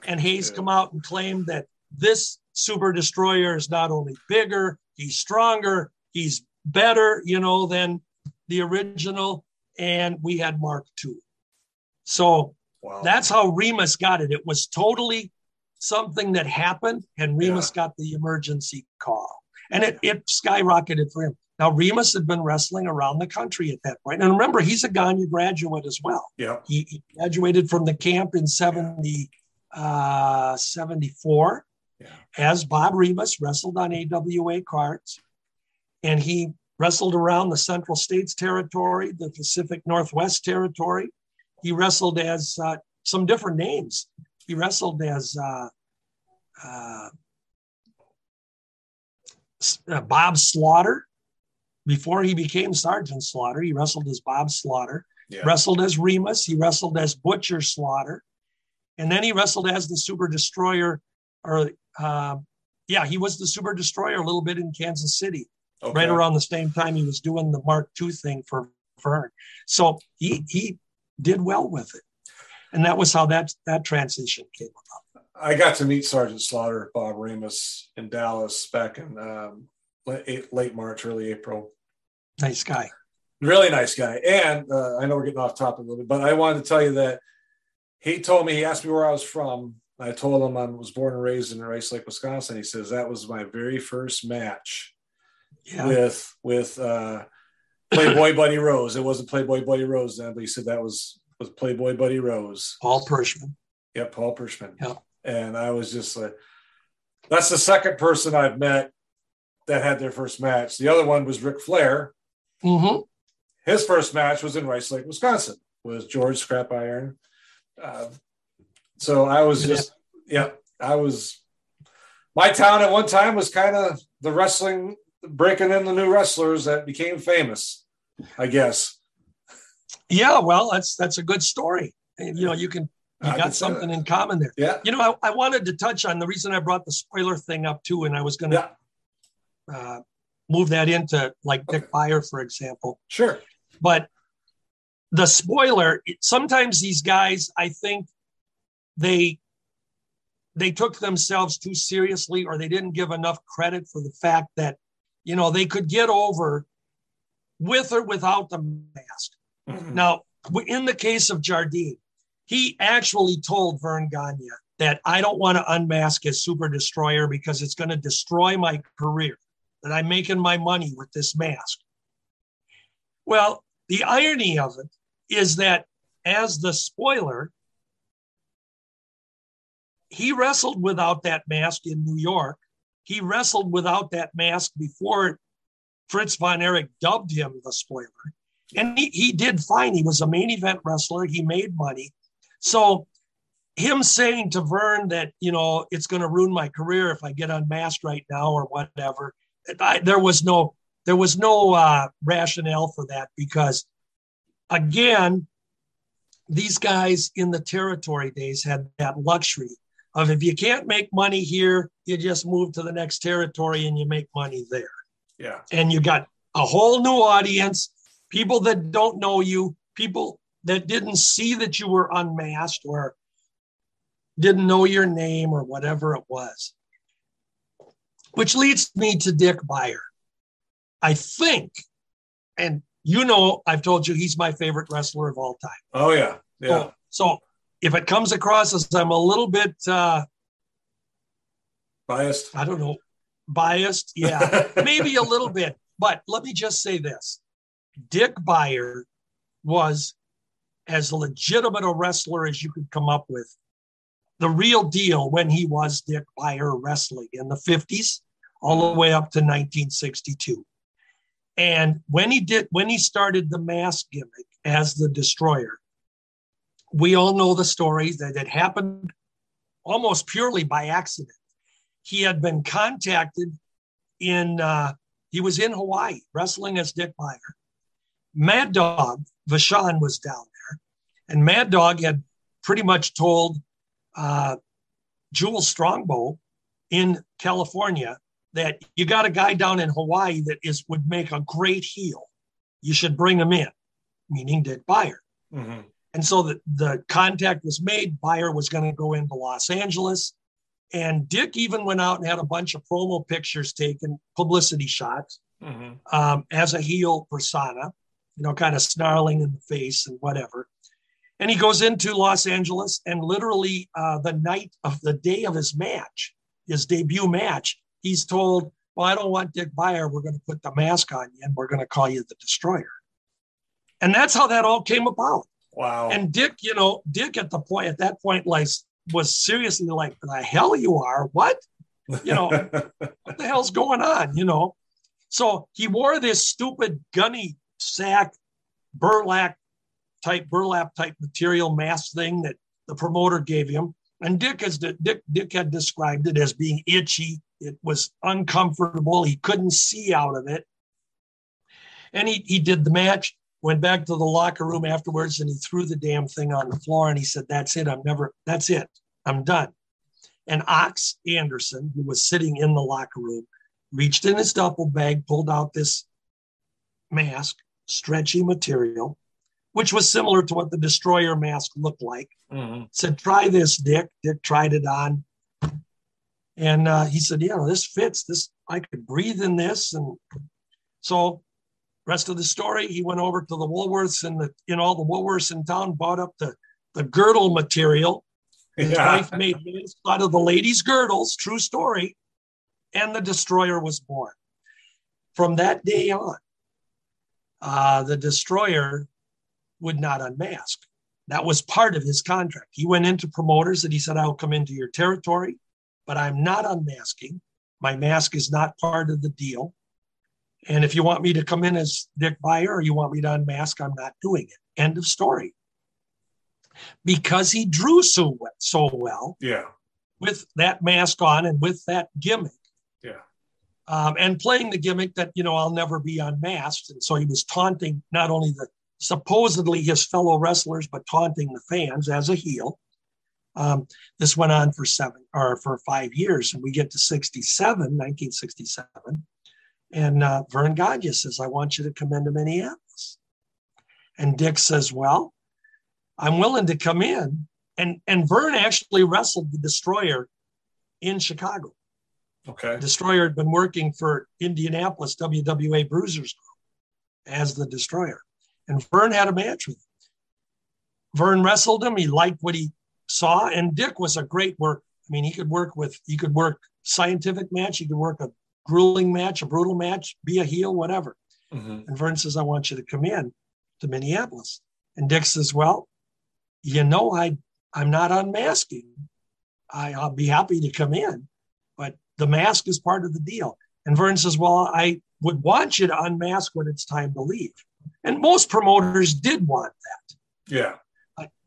And Hayes come out and claimed that this Super Destroyer is not only bigger, he's stronger, he's better, you know, than the original. And we had Mark II. So wow. That's how Remus got it. It was totally something that happened, and Remus got the emergency call. And it skyrocketed for him. Now, Remus had been wrestling around the country at that point. And remember, he's a Gagne graduate as well. Yeah. He graduated from the camp in 74 as Bob Remus, wrestled on AWA cards. And he wrestled around the Central States Territory, the Pacific Northwest Territory. He wrestled as some different names. He wrestled as Bob Slaughter. Before he became Sergeant Slaughter, he wrestled as Bob Slaughter, wrestled as Remus, he wrestled as Butcher Slaughter, and then he wrestled as the Super Destroyer, or he was the Super Destroyer a little bit in Kansas City, right around the same time he was doing the Mark II thing for Vern. So he did well with it. And that was how that transition came about. I got to meet Sergeant Slaughter, Bob Remus, in Dallas back in late March, early April. Nice guy. Really nice guy. And I know we're getting off topic a little bit, but I wanted to tell you that he asked me where I was from. I told him I was born and raised in Rice Lake, Wisconsin. He says, that was my very first match with Playboy Buddy Rose. It wasn't Playboy Buddy Rose then, but he said that was Playboy Buddy Rose. Paul Pershman. Yeah, Paul Pershman. Yep. And I was just like, that's the second person I've met that had their first match. The other one was Ric Flair. Mm-hmm. His first match was in Rice Lake, Wisconsin, with George Scrap Iron. So I was my town at one time was kind of the wrestling, breaking in the new wrestlers that became famous, I guess. Yeah, well, that's a good story. You know, you got something in common there. Yeah. You know, I wanted to touch on the reason I brought the spoiler thing up too, and I was going to move that into like Dick Beyer, for example. Sure. But the spoiler, sometimes these guys, I think they took themselves too seriously, or they didn't give enough credit for the fact that, you know, they could get over with or without the mask. Mm-hmm. Now, in the case of Jardine, he actually told Vern Gagne that I don't want to unmask as Super Destroyer because it's going to destroy my career, that I'm making my money with this mask. Well, the irony of it is that as the spoiler, he wrestled without that mask in New York. He wrestled without that mask before Fritz von Erich dubbed him the spoiler. And he did fine. He was a main event wrestler. He made money. So him saying to Vern that, you know, it's going to ruin my career if I get unmasked right now or whatever, there was no rationale for that, because, again, these guys in the territory days had that luxury of, if you can't make money here, you just move to the next territory and you make money there. Yeah. And you got a whole new audience, people that don't know you, people that didn't see that you were unmasked or didn't know your name or whatever it was. Which leads me to Dick Beyer. I think, and you know, I've told you he's my favorite wrestler of all time. Oh, yeah. Yeah. So if it comes across as I'm a little bit biased, I don't know. Biased. Yeah, maybe a little bit. But let me just say this. Dick Beyer was as legitimate a wrestler as you could come up with. The real deal when he was Dick Beyer wrestling in the 50s, all the way up to 1962. And when he started the mask gimmick as the Destroyer, we all know the story that it happened almost purely by accident. He had been contacted he was in Hawaii wrestling as Dick Beyer. Mad Dog Vachon was down there, and Mad Dog had pretty much told Jewel Strongbow in California that you got a guy down in Hawaii that would make a great heel. You should bring him in, meaning Dick Beyer. Mm-hmm. And so the contact was made. Beyer was going to go into Los Angeles And Dick even went out and had a bunch of promo pictures taken, publicity shots, as a heel persona, you know, kind of snarling in the face and whatever. And he goes into Los Angeles, and literally the night of the day of his match, his debut match, he's told, well, I don't want Dick Beyer. We're going to put the mask on you and we're going to call you the Destroyer. And that's how that all came about. Wow. And Dick, you know, Dick at the point, at that point, like, was seriously like, the hell you are? What? You know, what the hell's going on? You know? So he wore this stupid gunny sack, burlap type material mask thing that the promoter gave him. And Dick had described it as being itchy. It was uncomfortable. He couldn't see out of it. And he did the match, went back to the locker room afterwards, and he threw the damn thing on the floor. And he said, that's it. That's it. I'm done. And Ox Anderson, who was sitting in the locker room, reached in his duffel bag, pulled out this mask, stretchy material, which was similar to what the Destroyer mask looked like. Mm-hmm. Said, try this, Dick. Dick tried it on. And he said, yeah, this fits. This, I could breathe in this. And so rest of the story, he went over to the Woolworths and in all the Woolworths in town, bought up the girdle material. His wife made masks out of the ladies' girdles, true story. And the Destroyer was born. From that day on, the Destroyer would not unmask. That was part of his contract. He went into promoters and he said, I'll come into your territory, but I'm not unmasking. My mask is not part of the deal. And if you want me to come in as Dick Beyer or you want me to unmask, I'm not doing it. End of story. Because he drew so well, yeah, with that mask on and with that gimmick. Yeah. And playing the gimmick that, you know, I'll never be unmasked. And so he was taunting not only the supposedly his fellow wrestlers, but taunting the fans as a heel. This went on for 5 years, and we get to 1967. And Vern Gagne says, I want you to come into Minneapolis. And Dick says, well, I'm willing to come in. And Vern actually wrestled the Destroyer in Chicago. Okay. Destroyer had been working for Indianapolis WWA Bruisers Group as the Destroyer. And Vern had a match with him. Vern wrestled him. He liked what he saw. And Dick was a great worker. I mean, he could work scientific match. He could work a grueling match, a brutal match, be a heel, whatever. Mm-hmm. And Vern says, I want you to come in to Minneapolis. And Dick says, well, you know, I'm not unmasking. I'll be happy to come in, but the mask is part of the deal. And Vern says, well, I would want you to unmask when it's time to leave. And most promoters did want that. Yeah.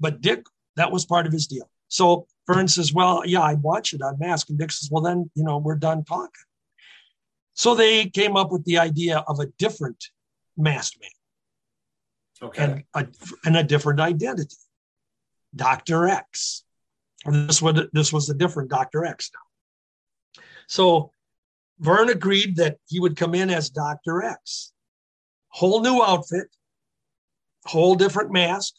But Dick, that was part of his deal. So Vern says, well, yeah, I want you to unmask. And Dick says, well, then, you know, we're done talking. So they came up with the idea of a different masked man. Okay. And a different identity. Dr. X. And this was a different Dr. X now. So Vern agreed that he would come in as Dr. X. Whole new outfit, whole different mask,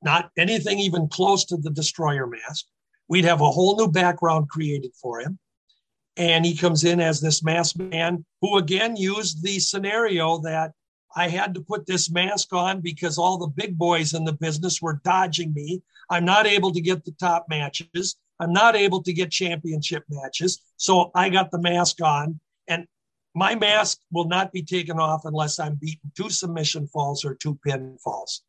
not anything even close to the Destroyer mask. We'd have a whole new background created for him. And he comes in as this masked man who, again, used the scenario that I had to put this mask on because all the big boys in the business were dodging me. I'm not able to get the top matches. I'm not able to get championship matches. So I got the mask on. And my mask will not be taken off unless I'm beaten 2 submission falls or 2 pin falls.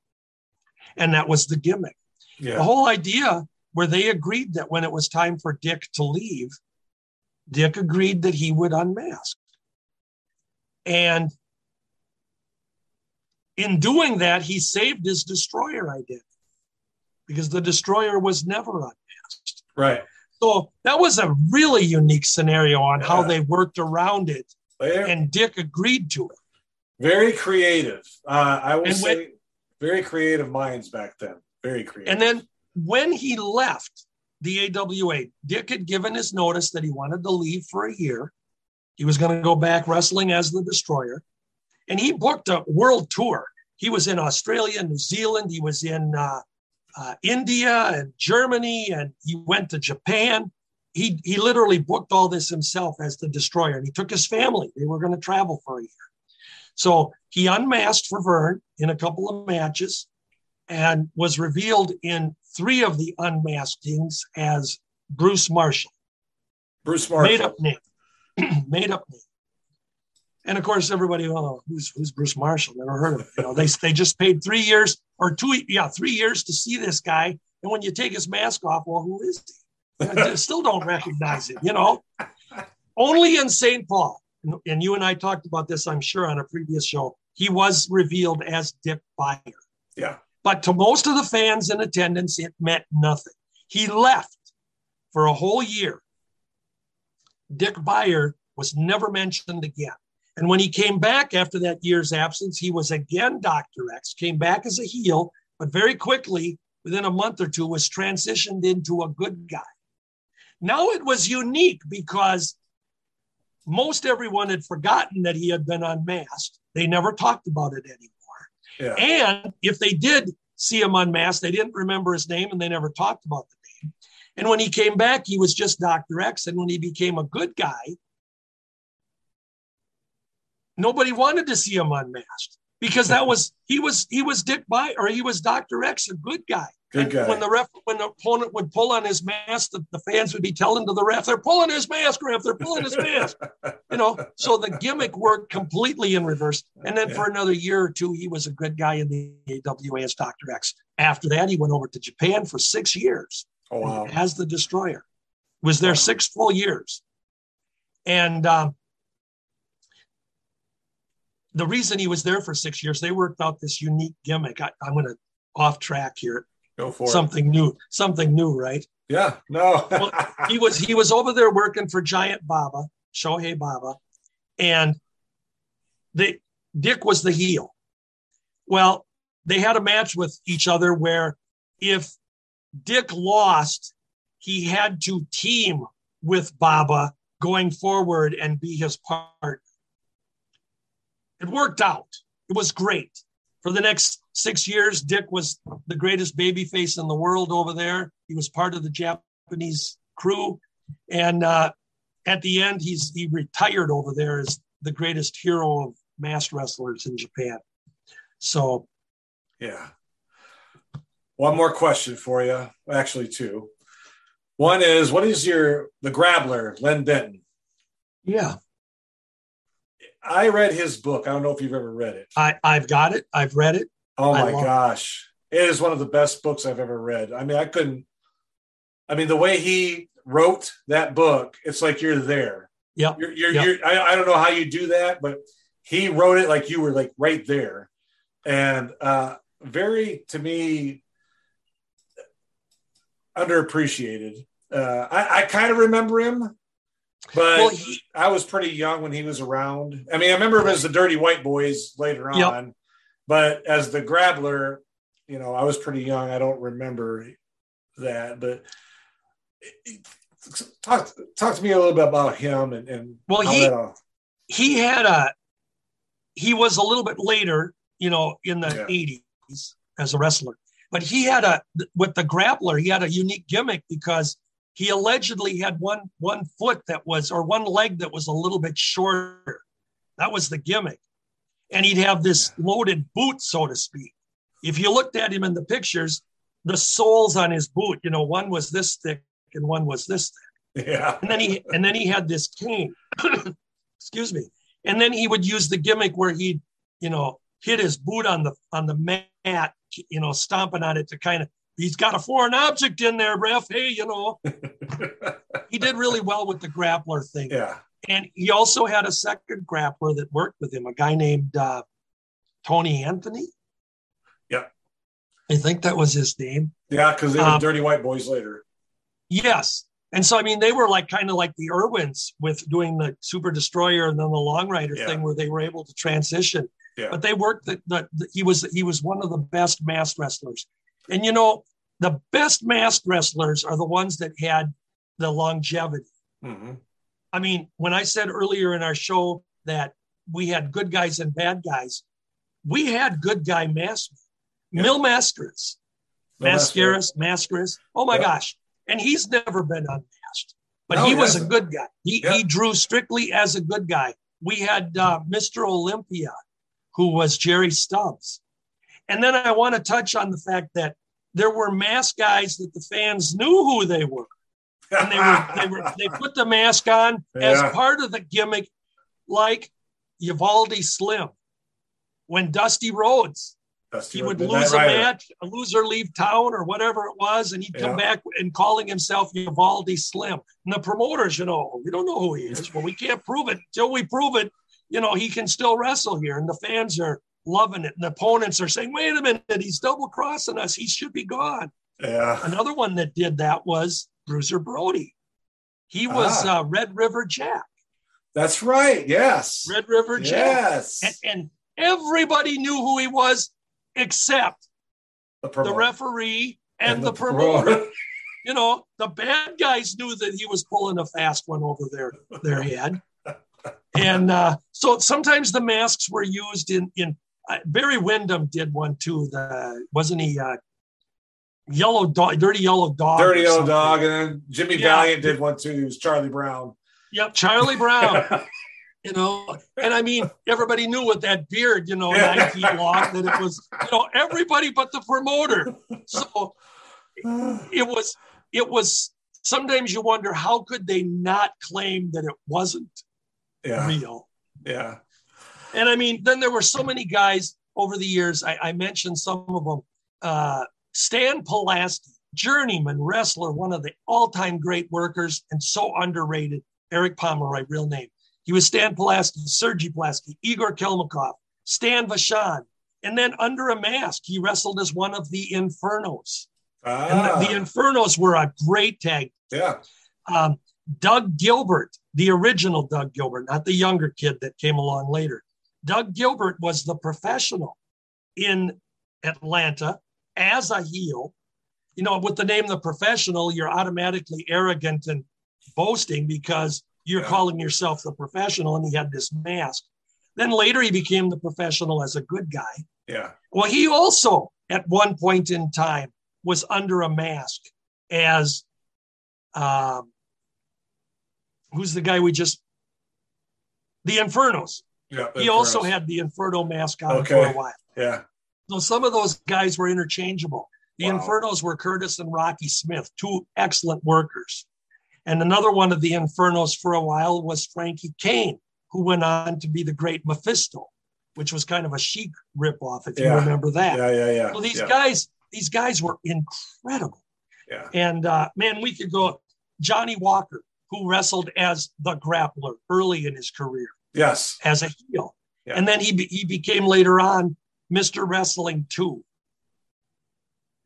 And that was the gimmick. Yeah. The whole idea where they agreed that when it was time for Dick to leave, Dick agreed that he would unmask. And in doing that, he saved his Destroyer identity because the Destroyer was never unmasked. Right. So that was a really unique scenario on how they worked around it. And Dick agreed to it. Very creative. Very creative minds back then. Very creative. And then when he left the AWA, Dick had given his notice that he wanted to leave for a year. He was going to go back wrestling as the Destroyer. And he booked a world tour. He was in Australia, New Zealand. He was in India and Germany. And he went to Japan. he literally booked all this himself as the Destroyer, and he took his family. They were going to travel for a year. So he unmasked for Vern in a couple of matches and was revealed in 3 of the unmaskings as Bruce Marshall. Bruce Marshall. Made up name. Made up name. And of course, everybody, oh, who's Bruce Marshall? Never heard of him. You know, they just paid 3 years or 3 years to see this guy. And when you take his mask off, well, who is he? I still don't recognize him, you know. Only in St. Paul, and you and I talked about this, I'm sure, on a previous show, he was revealed as Dick Beyer. Yeah. But to most of the fans in attendance, it meant nothing. He left for a whole year. Dick Beyer was never mentioned again. And when he came back after that year's absence, he was again Dr. X, came back as a heel, but very quickly, within a month or two, was transitioned into a good guy. Now it was unique because most everyone had forgotten that he had been unmasked. They never talked about it anymore. Yeah. And if they did see him unmasked, they didn't remember his name and they never talked about the name. And when he came back, he was just Dr. X. And when he became a good guy, nobody wanted to see him unmasked because that was he was Dick Beyer, or he was Dr. X, a good guy. Good guy. When the opponent would pull on his mask, the fans would be telling to the ref, "They're pulling his mask, ref. They're pulling his mask." You know, so the gimmick worked completely in reverse. And then for another year or two, he was a good guy in the AWA as Dr. X. After that, he went over to Japan for 6 years. Oh, wow. As the Destroyer, was there 6 full years, and. The reason he was there for 6 years, they worked out this unique gimmick. I'm going to off track here. Go for something new. Something new, right? Yeah. No. Well, he was over there working for Giant Baba, Shohei Baba, and Dick was the heel. Well, they had a match with each other where if Dick lost, he had to team with Baba going forward and be his partner. It worked out. It was great. For the next 6 years, Dick was the greatest babyface in the world over there. He was part of the Japanese crew. And at the end, he retired over there as the greatest hero of masked wrestlers in Japan. So, yeah. One more question for you. Actually, 2. One is, what is the Grappler, Lynn Denton? Yeah. I read his book. I don't know if you've ever read it. I've got it. I've read it. Oh, my gosh. It is one of the best books I've ever read. I mean, the way he wrote that book, it's like you're there. Yeah. I don't know how you do that, but he wrote it like you were like right there. And very, to me, underappreciated. I kind of remember him. But I was pretty young when he was around. I mean, I remember him as the Dirty White Boys later on, but as the Grappler, you know, I was pretty young. I don't remember that, but talk to me a little bit about him and he was a little bit later, you know, in the 80s as a wrestler, but with the Grappler, he had a unique gimmick because he allegedly had one foot that was, or one leg that was a little bit shorter. That was the gimmick. And he'd have this loaded boot, so to speak. If you looked at him in the pictures, the soles on his boot, you know, one was this thick and one was this thick. Yeah. And then he had this cane, excuse me. And then he would use the gimmick where he'd, you know, hit his boot on the mat, you know, stomping on it to kind of, he's got a foreign object in there, ref. Hey, you know, he did really well with the Grappler thing. Yeah. And he also had a second Grappler that worked with him, a guy named Tony Anthony. Yeah. I think that was his name. Yeah. Cause they were Dirty White Boys later. Yes. And so, I mean, they were like, kind of like the Irwins with doing the Super Destroyer and then the Long Rider thing where they were able to transition, but they worked he was one of the best masked wrestlers. And, you know, the best masked wrestlers are the ones that had the longevity. Mm-hmm. I mean, when I said earlier in our show that we had good guys and bad guys, we had good guy masks. Yeah. Mil Mascaras. Mascaras. Oh, my gosh. And he's never been unmasked. But he was a good guy. He drew strictly as a good guy. We had Mr. Olympia, who was Jerry Stubbs. And then I want to touch on the fact that there were mask guys that the fans knew who they were. And they put the mask on as part of the gimmick, like Yvaldi Slim. When Dusty Rhodes, he would lose a match, a loser leave town or whatever it was, and he'd come back and calling himself Yvaldi Slim. And the promoters, you know, we don't know who he is, but we can't prove it. Till we prove it, you know, he can still wrestle here. And the fans are loving it. And the opponents are saying, wait a minute, he's double-crossing us. He should be gone. Yeah. Another one that did that was Bruiser Brody. He was Red River Jack. That's right, yes. Red River Jack. Yes. And everybody knew who he was except the referee and the promoter. You know, the bad guys knew that he was pulling a fast one over their head. And so sometimes the masks were used in Barry Windham did one too. Wasn't he Yellow Dog, Dirty Yellow Dog. Dirty Yellow Dog. And then Jimmy Valiant did one too. He was Charlie Brown. Yep, Charlie Brown. You know, and I mean, everybody knew with that beard, you know, 9 feet long, that it was, you know, everybody but the promoter. So it was, sometimes you wonder, how could they not claim that it wasn't real? Yeah. And I mean, then there were so many guys over the years. I mentioned some of them. Stan Pulaski, journeyman wrestler, one of the all-time great workers and so underrated. Eric Pomeroy, real name. He was Stan Pulaski, Sergey Pulaski, Igor Kelmakov, Stan Vachon. And then under a mask, he wrestled as one of the Infernos. And the Infernos were a great tag. Yeah. Doug Gilbert, the original Doug Gilbert, not the younger kid that came along later. Doug Gilbert was the professional in Atlanta as a heel. You know, with the name The Professional, you're automatically arrogant and boasting because you're calling yourself the professional, and he had this mask. Then later he became the professional as a good guy. Yeah. Well, he also at one point in time was under a mask as who's the guy we just the Infernos. Yeah. He also had the Inferno mask on for a while. Yeah. So some of those guys were interchangeable. The Infernos were Curtis and Rocky Smith, two excellent workers. And another one of the Infernos for a while was Frankie Kane, who went on to be the Great Mephisto, which was kind of a Chic ripoff, if you remember that. Yeah. So these guys were incredible. Yeah. And man, we could go. Johnny Walker, who wrestled as the Grappler early in his career, yes, as a heel, and then he became later on Mr. Wrestling 2.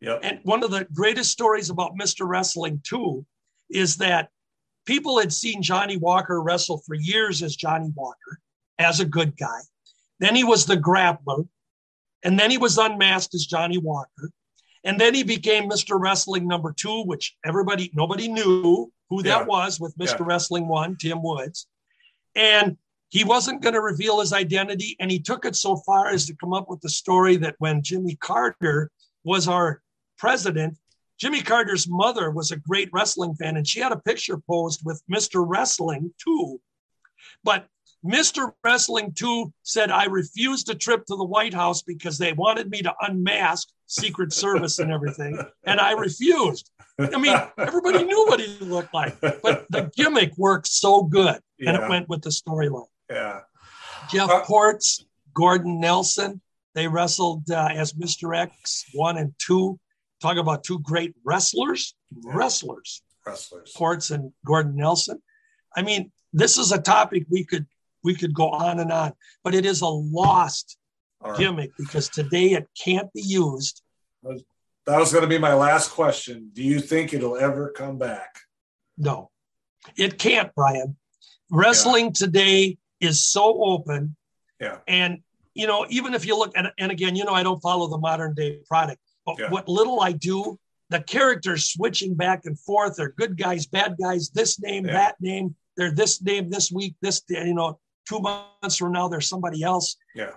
Yeah. And one of the greatest stories about Mr. Wrestling 2. Is that people had seen Johnny Walker wrestle for years as Johnny Walker, as a good guy. Then he was the Grappler, and then he was unmasked as Johnny Walker. And then he became Mr. Wrestling number 2, which nobody knew who that was with Mr. Wrestling 1, Tim Woods. And he wasn't going to reveal his identity. And he took it so far as to come up with the story that when Jimmy Carter was our president, Jimmy Carter's mother was a great wrestling fan, and she had a picture posed with Mr. Wrestling 2. But Mr. Wrestling 2 said, I refused a trip to the White House because they wanted me to unmask Secret Service and everything, and I refused. I mean, everybody knew what he looked like, but the gimmick worked so good, and it went with the storyline. Yeah, Jeff Ports, Gordon Nelson, they wrestled as Mr. X 1 and 2. Talk about two great wrestlers, Ports and Gordon Nelson. I mean, this is a topic we could go on, but it is a lost gimmick because today it can't be used. That was going to be my last question. Do you think it'll ever come back? No, it can't, Brian. Wrestling today is so open. Yeah. And, you know, even if you look, and again, you know, I don't follow the modern day product. But what little I do, the characters switching back and forth, they're good guys, bad guys, this name, that name, they're this name this week, this, you know, 2 months from now, they're somebody else. Yeah.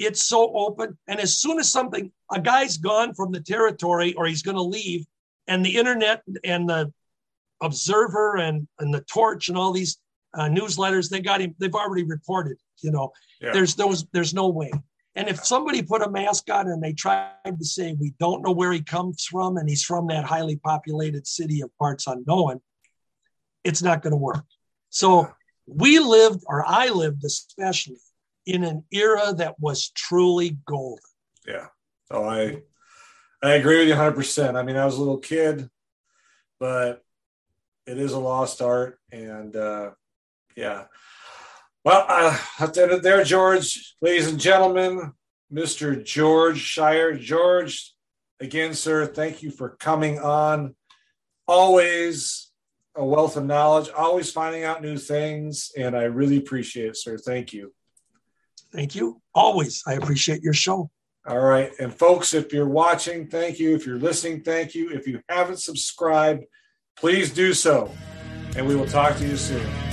It's so open. And as soon as a guy's gone from the territory or he's going to leave, and the internet and the Observer and the Torch and all these newsletters, they got him. They've already reported, you know, there's no way. And if somebody put a mask on and they tried to say, we don't know where he comes from, and he's from that highly populated city of parts unknown, it's not going to work. So we lived, or I lived especially, in an era that was truly golden. Yeah. Oh, I agree with you 100%. I mean, I was a little kid, but it is a lost art. And yeah. Well, I have to end it there, George. Ladies and gentlemen, Mr. George Shire. George, again, sir, thank you for coming on. Always a wealth of knowledge, always finding out new things. And I really appreciate it, sir. Thank you. Thank you. Always. I appreciate your show. All right. And folks, if you're watching, thank you. If you're listening, thank you. If you haven't subscribed, please do so. And we will talk to you soon.